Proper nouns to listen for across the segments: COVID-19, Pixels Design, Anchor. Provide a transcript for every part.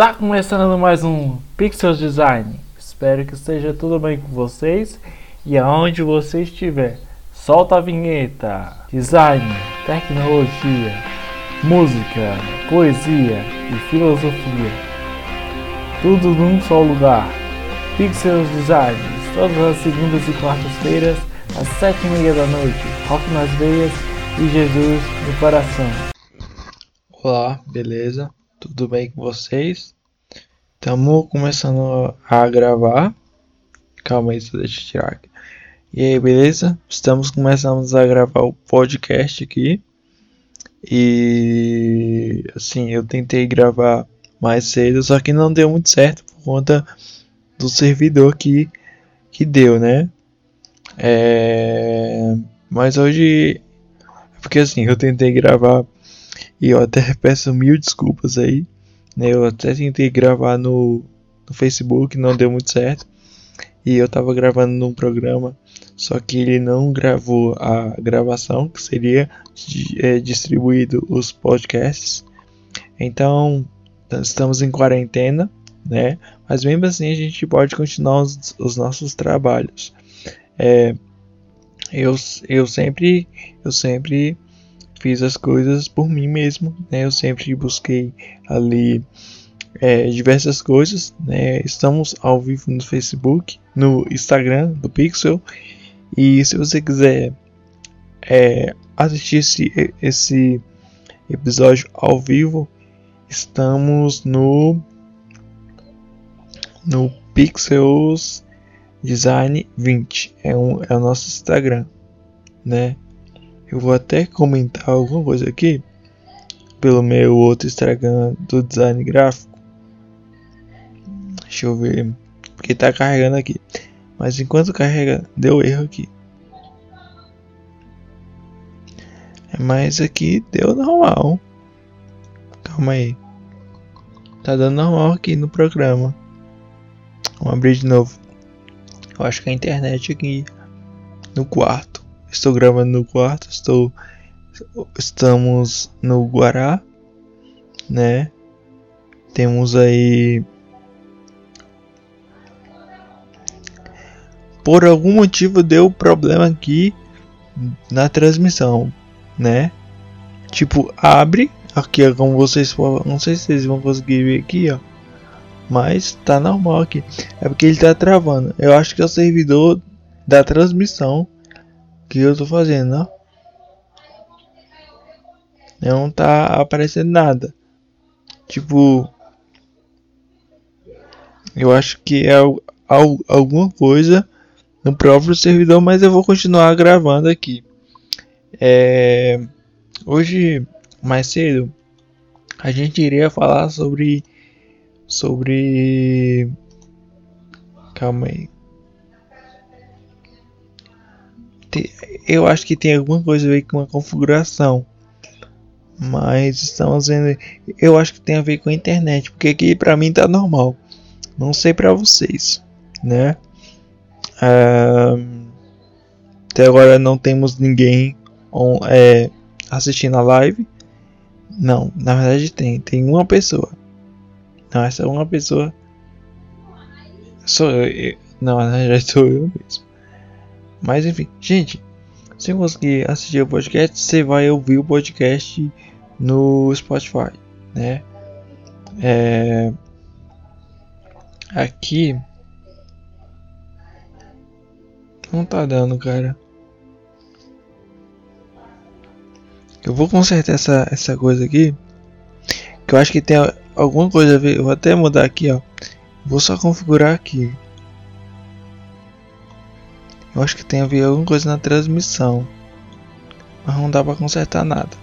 Tá começando mais um Pixels Design. Espero que esteja tudo bem com vocês e aonde você estiver. Solta a vinheta. Design, tecnologia, música, poesia e filosofia. Tudo num só lugar. Pixels Design, todas as segundas e quartas-feiras, às 7h30 da noite. Rock nas veias e Jesus no coração. Olá, beleza? Tudo bem com vocês? Estamos começando a gravar. Calma aí, só deixa eu tirar aqui. E aí, beleza? Começamos a gravar o podcast aqui. E assim, eu tentei gravar mais cedo, só que não deu muito certo por conta do servidor que deu, né? Mas hoje, porque assim, eu tentei gravar. E eu até peço mil desculpas aí, né? Eu até tentei gravar no Facebook, não deu muito certo. E eu tava gravando num programa, só que ele não gravou a gravação, que seria distribuído os podcasts. Então, estamos em quarentena, né? Mas mesmo assim a gente pode continuar os nossos trabalhos. Eu sempre fiz as coisas por mim mesmo, né? Eu sempre busquei ali diversas coisas, né? Estamos ao vivo no Facebook, no Instagram do Pixel. E se você quiser assistir esse episódio ao vivo, estamos no Pixels Design 20, é o nosso Instagram, né? Eu vou até comentar alguma coisa aqui pelo meu outro Instagram do design gráfico. Deixa eu ver, porque tá carregando aqui. Mas enquanto carrega, deu erro aqui. Mas aqui deu normal. Calma aí. Tá dando normal aqui no programa. Vamos abrir de novo. Eu acho que a internet aqui no quarto. Estou gravando no quarto, estamos no Guará, né? Temos aí, por algum motivo deu problema aqui na transmissão, né? Tipo, abre aqui, ó, como vocês, não sei se vocês vão conseguir ver aqui, ó, mas tá normal aqui. É porque ele tá travando. Eu acho que é o servidor da transmissão que eu tô fazendo, ó. Não tá aparecendo nada. Tipo, eu acho que é alguma coisa no próprio servidor, mas eu vou continuar gravando aqui. Hoje, mais cedo, a gente iria falar sobre... Calma aí. Eu acho que tem alguma coisa a ver com a configuração, mas estamos vendo. Eu acho que tem a ver com a internet, porque aqui pra mim tá normal. Não sei pra vocês, né? Até agora não temos ninguém assistindo a live. Não, na verdade tem uma pessoa. Não, essa é uma pessoa. Sou eu. Não, na verdade sou eu mesmo. Mas enfim, gente, se você assistir o podcast, você vai ouvir o podcast no Spotify, né? Aqui não tá dando, cara. Eu vou consertar essa coisa aqui, que eu acho que tem alguma coisa a ver. Eu vou até mudar aqui, ó. Vou só configurar aqui. Eu acho que tem a ver alguma coisa na transmissão, mas não dá pra consertar nada.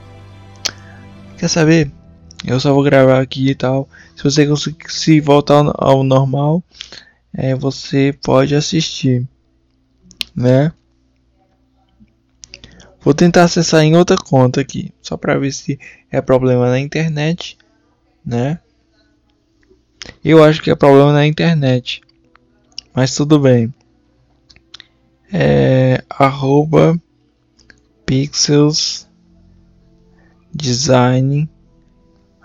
Quer saber? Eu só vou gravar aqui e tal. Se você conseguir se voltar ao normal, você pode assistir, né? Vou tentar acessar em outra conta aqui, só pra ver se é problema na internet, né? Eu acho que é problema na internet, mas tudo bem. @ Pixels Design,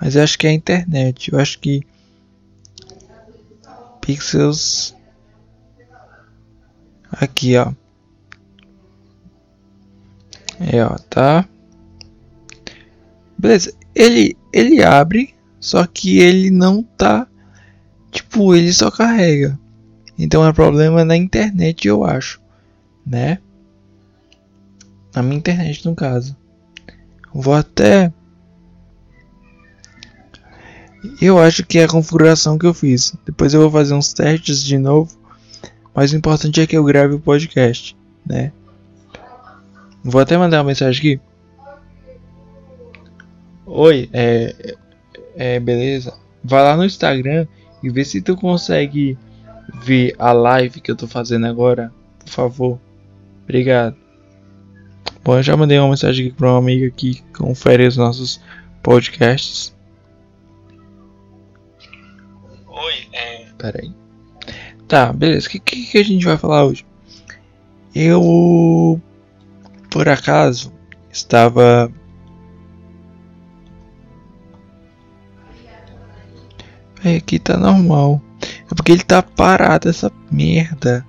mas eu acho que é a internet. Eu acho que Pixels, aqui ó, tá, beleza. Ele abre, só que ele não tá, tipo, ele só carrega. Então é problema na internet, eu acho, né? Na minha internet, no caso. Vou até... Eu acho que é a configuração que eu fiz. Depois eu vou fazer uns testes de novo. Mas o importante é que eu grave o podcast, né? Vou até mandar uma mensagem aqui. Oi, beleza? Vai lá no Instagram e vê se tu consegue ver a live que eu tô fazendo agora. Por favor. Obrigado. Bom, eu já mandei uma mensagem aqui pra uma amiga que confere os nossos podcasts. Oi, peraí. Tá, beleza. O que a gente vai falar hoje? Eu, por acaso, estava... Aqui tá normal. É porque ele tá parado, essa merda.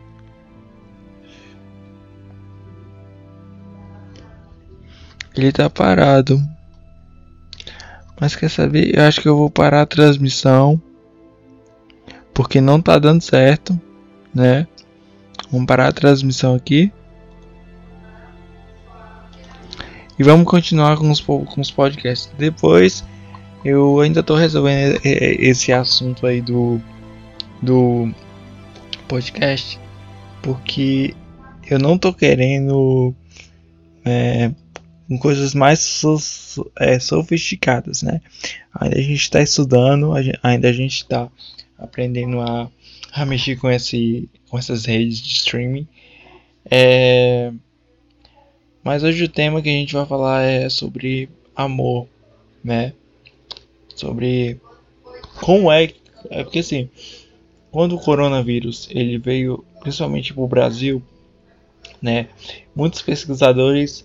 Ele tá parado. Mas quer saber? Eu acho que eu vou parar a transmissão. Porque não tá dando certo, né? Vamos parar a transmissão aqui. E vamos continuar com os podcasts depois. Eu ainda tô resolvendo esse assunto aí do podcast. Porque eu não tô querendo... com coisas mais sofisticadas, né? Ainda a gente está estudando, ainda a gente está aprendendo a mexer com essas redes de streaming. Mas hoje o tema que a gente vai falar é sobre amor, né? Sobre como é porque assim, quando o coronavírus ele veio principalmente para o Brasil, né? Muitos pesquisadores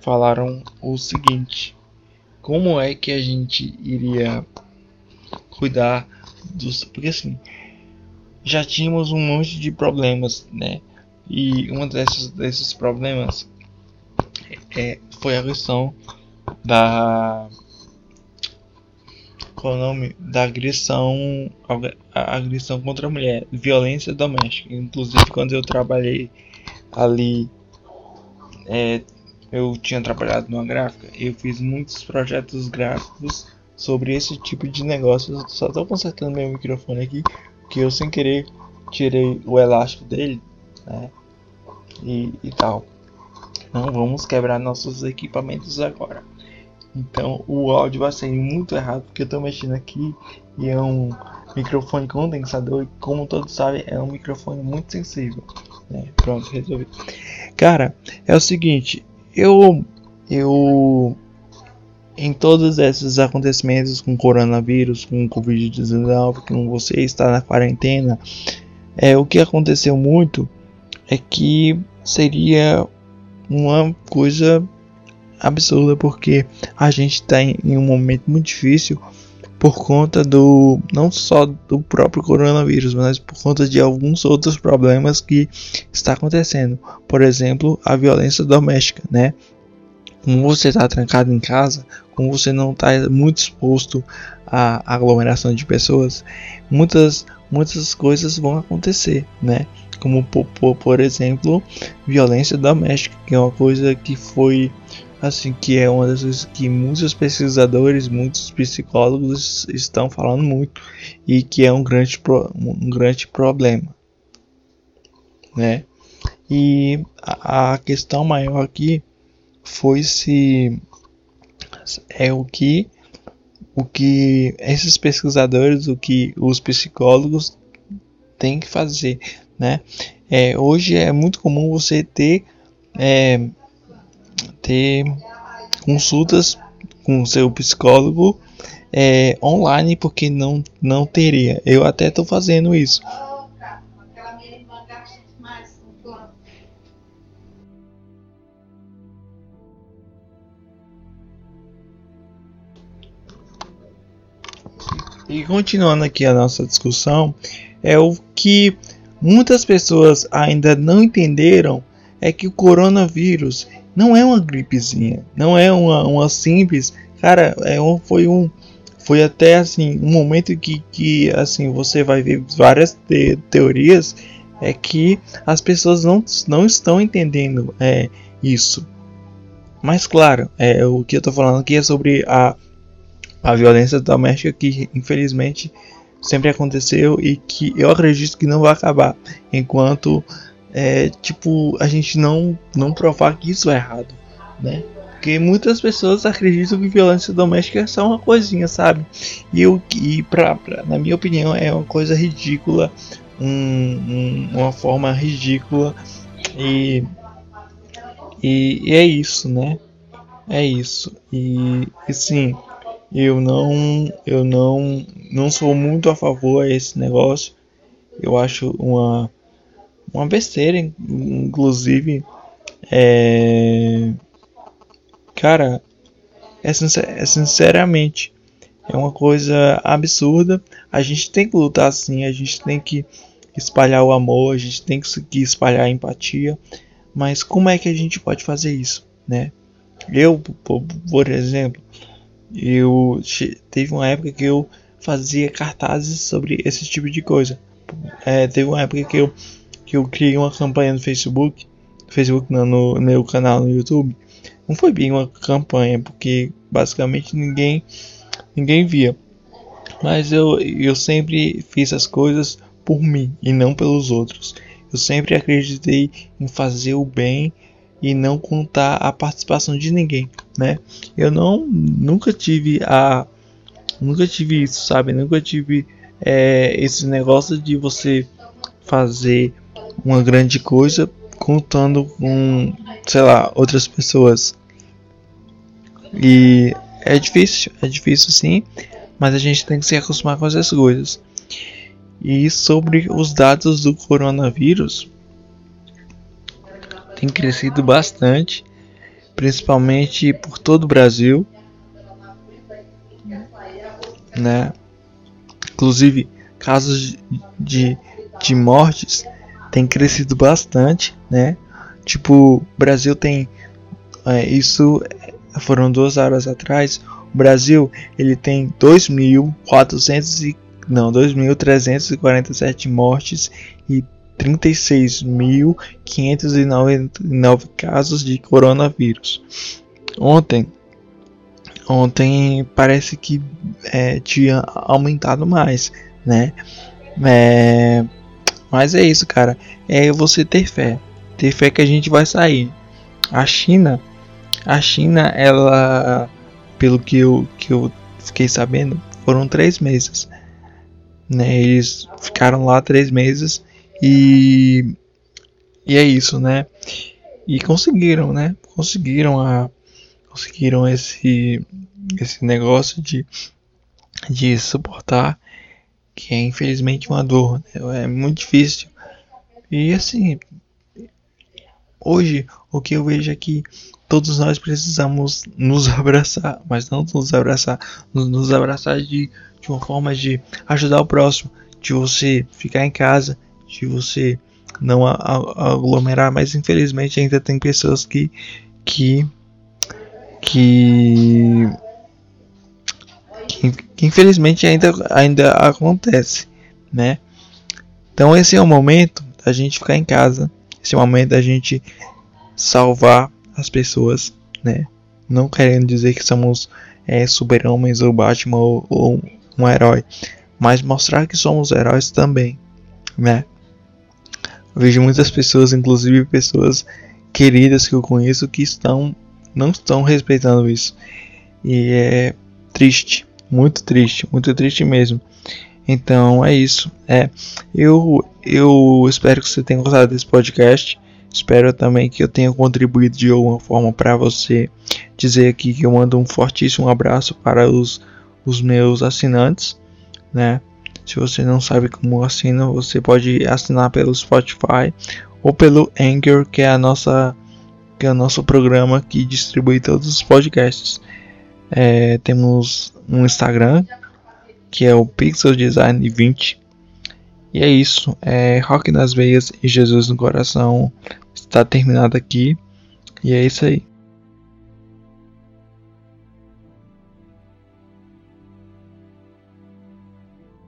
falaram o seguinte: como é que a gente iria cuidar dos... Porque assim, já tínhamos um monte de problemas, né? E um desses problemas foi a questão da... Qual o nome? Da agressão, a agressão contra a mulher, violência doméstica. Inclusive, quando eu trabalhei ali... eu tinha trabalhado numa gráfica. Eu fiz muitos projetos gráficos sobre esse tipo de negócio. Eu só estou consertando meu microfone aqui, que eu sem querer tirei o elástico dele, né? E tal. Não vamos quebrar nossos equipamentos agora. Então o áudio vai sair muito errado, porque eu estou mexendo aqui e é um microfone condensador. E como todos sabem, é um microfone muito sensível. Pronto, resolvi. Cara, é o seguinte, eu em todos esses acontecimentos com coronavírus, com Covid-19, com você está na quarentena, o que aconteceu muito é que seria uma coisa absurda, porque a gente está em um momento muito difícil por conta do, não só do próprio coronavírus, mas por conta de alguns outros problemas que está acontecendo. Por exemplo, a violência doméstica, né? Como você está trancado em casa, como você não está muito exposto à aglomeração de pessoas, muitas coisas vão acontecer, né? Como por exemplo, violência doméstica, que é uma coisa que foi... Assim, que é uma das coisas que muitos pesquisadores, muitos psicólogos estão falando muito, e que é um grande problema, né? E a questão maior aqui foi se o que esses pesquisadores, o que os psicólogos têm que fazer, né? Hoje é muito comum você ter consultas com seu psicólogo online, porque não teria. Eu até estou fazendo isso. E continuando aqui a nossa discussão, é o que muitas pessoas ainda não entenderam é que o coronavírus não é uma gripezinha, não é uma simples, cara, foi até assim um momento que assim você vai ver várias teorias é que as pessoas não estão entendendo isso. Mas claro, o que eu estou falando aqui é sobre a violência doméstica que infelizmente sempre aconteceu e que eu acredito que não vai acabar enquanto a gente não provar que isso é errado, né? Porque muitas pessoas acreditam que violência doméstica é só uma coisinha, sabe? Na minha opinião, é uma coisa ridícula, uma forma ridícula e é isso, né? É isso. E sim, eu não sou muito a favor a esse negócio. Eu acho uma besteira, inclusive. Cara, sinceramente, é uma coisa absurda. A gente tem que lutar sim, a gente tem que espalhar o amor, a gente tem que espalhar a empatia. Mas como é que a gente pode fazer isso, né? Eu, por exemplo, teve uma época que eu fazia cartazes sobre esse tipo de coisa. Teve uma época que eu criei uma campanha no Facebook. No meu canal no YouTube. Não foi bem uma campanha, porque basicamente ninguém via. Mas eu sempre fiz as coisas por mim e não pelos outros. Eu sempre acreditei em fazer o bem e não contar a participação de ninguém, né? Eu nunca tive isso, sabe? Nunca tive esse negócio de você fazer uma grande coisa contando com, sei lá, outras pessoas. E é difícil sim, mas a gente tem que se acostumar com essas coisas. E sobre os dados do coronavírus, tem crescido bastante, principalmente por todo o Brasil, né? Inclusive, casos de mortes tem crescido bastante, né? Tipo, o Brasil tem... isso foram 2 horas atrás. O Brasil, ele tem 2.347 mortes e 36.599 casos de coronavírus. Ontem parece que tinha aumentado mais, né? Mas é isso, cara. É você ter fé. Ter fé que a gente vai sair. A China, ela... Pelo que eu fiquei sabendo, foram 3 meses. Né? Eles ficaram lá 3 meses. E é isso, né? E conseguiram, né? Conseguiram esse negócio de suportar. Que é infelizmente uma dor, né? É muito difícil. E assim, hoje o que eu vejo é que todos nós precisamos nos abraçar, mas não nos abraçar de uma forma de ajudar o próximo, de você ficar em casa, de você não aglomerar. Mas infelizmente ainda tem pessoas que infelizmente ainda acontece, né? Então esse é o momento da gente ficar em casa. Esse é o momento da gente salvar as pessoas, né? Não querendo dizer que somos super-homens ou Batman ou um herói, mas mostrar que somos heróis também, né? Eu vejo muitas pessoas, inclusive pessoas queridas que eu conheço, que não estão respeitando isso. E é triste. Muito triste mesmo. Então é isso. Eu espero que você tenha gostado desse podcast. Espero também que eu tenha contribuído de alguma forma para você. Dizer aqui que eu mando um fortíssimo abraço para os meus assinantes, né? Se você não sabe como assina, você pode assinar pelo Spotify ou pelo Anchor, que é o nosso programa que distribui todos os podcasts. Temos um Instagram que é o Pixels Design 20. E é isso, rock nas veias e Jesus no coração. Está terminado aqui. E é isso aí.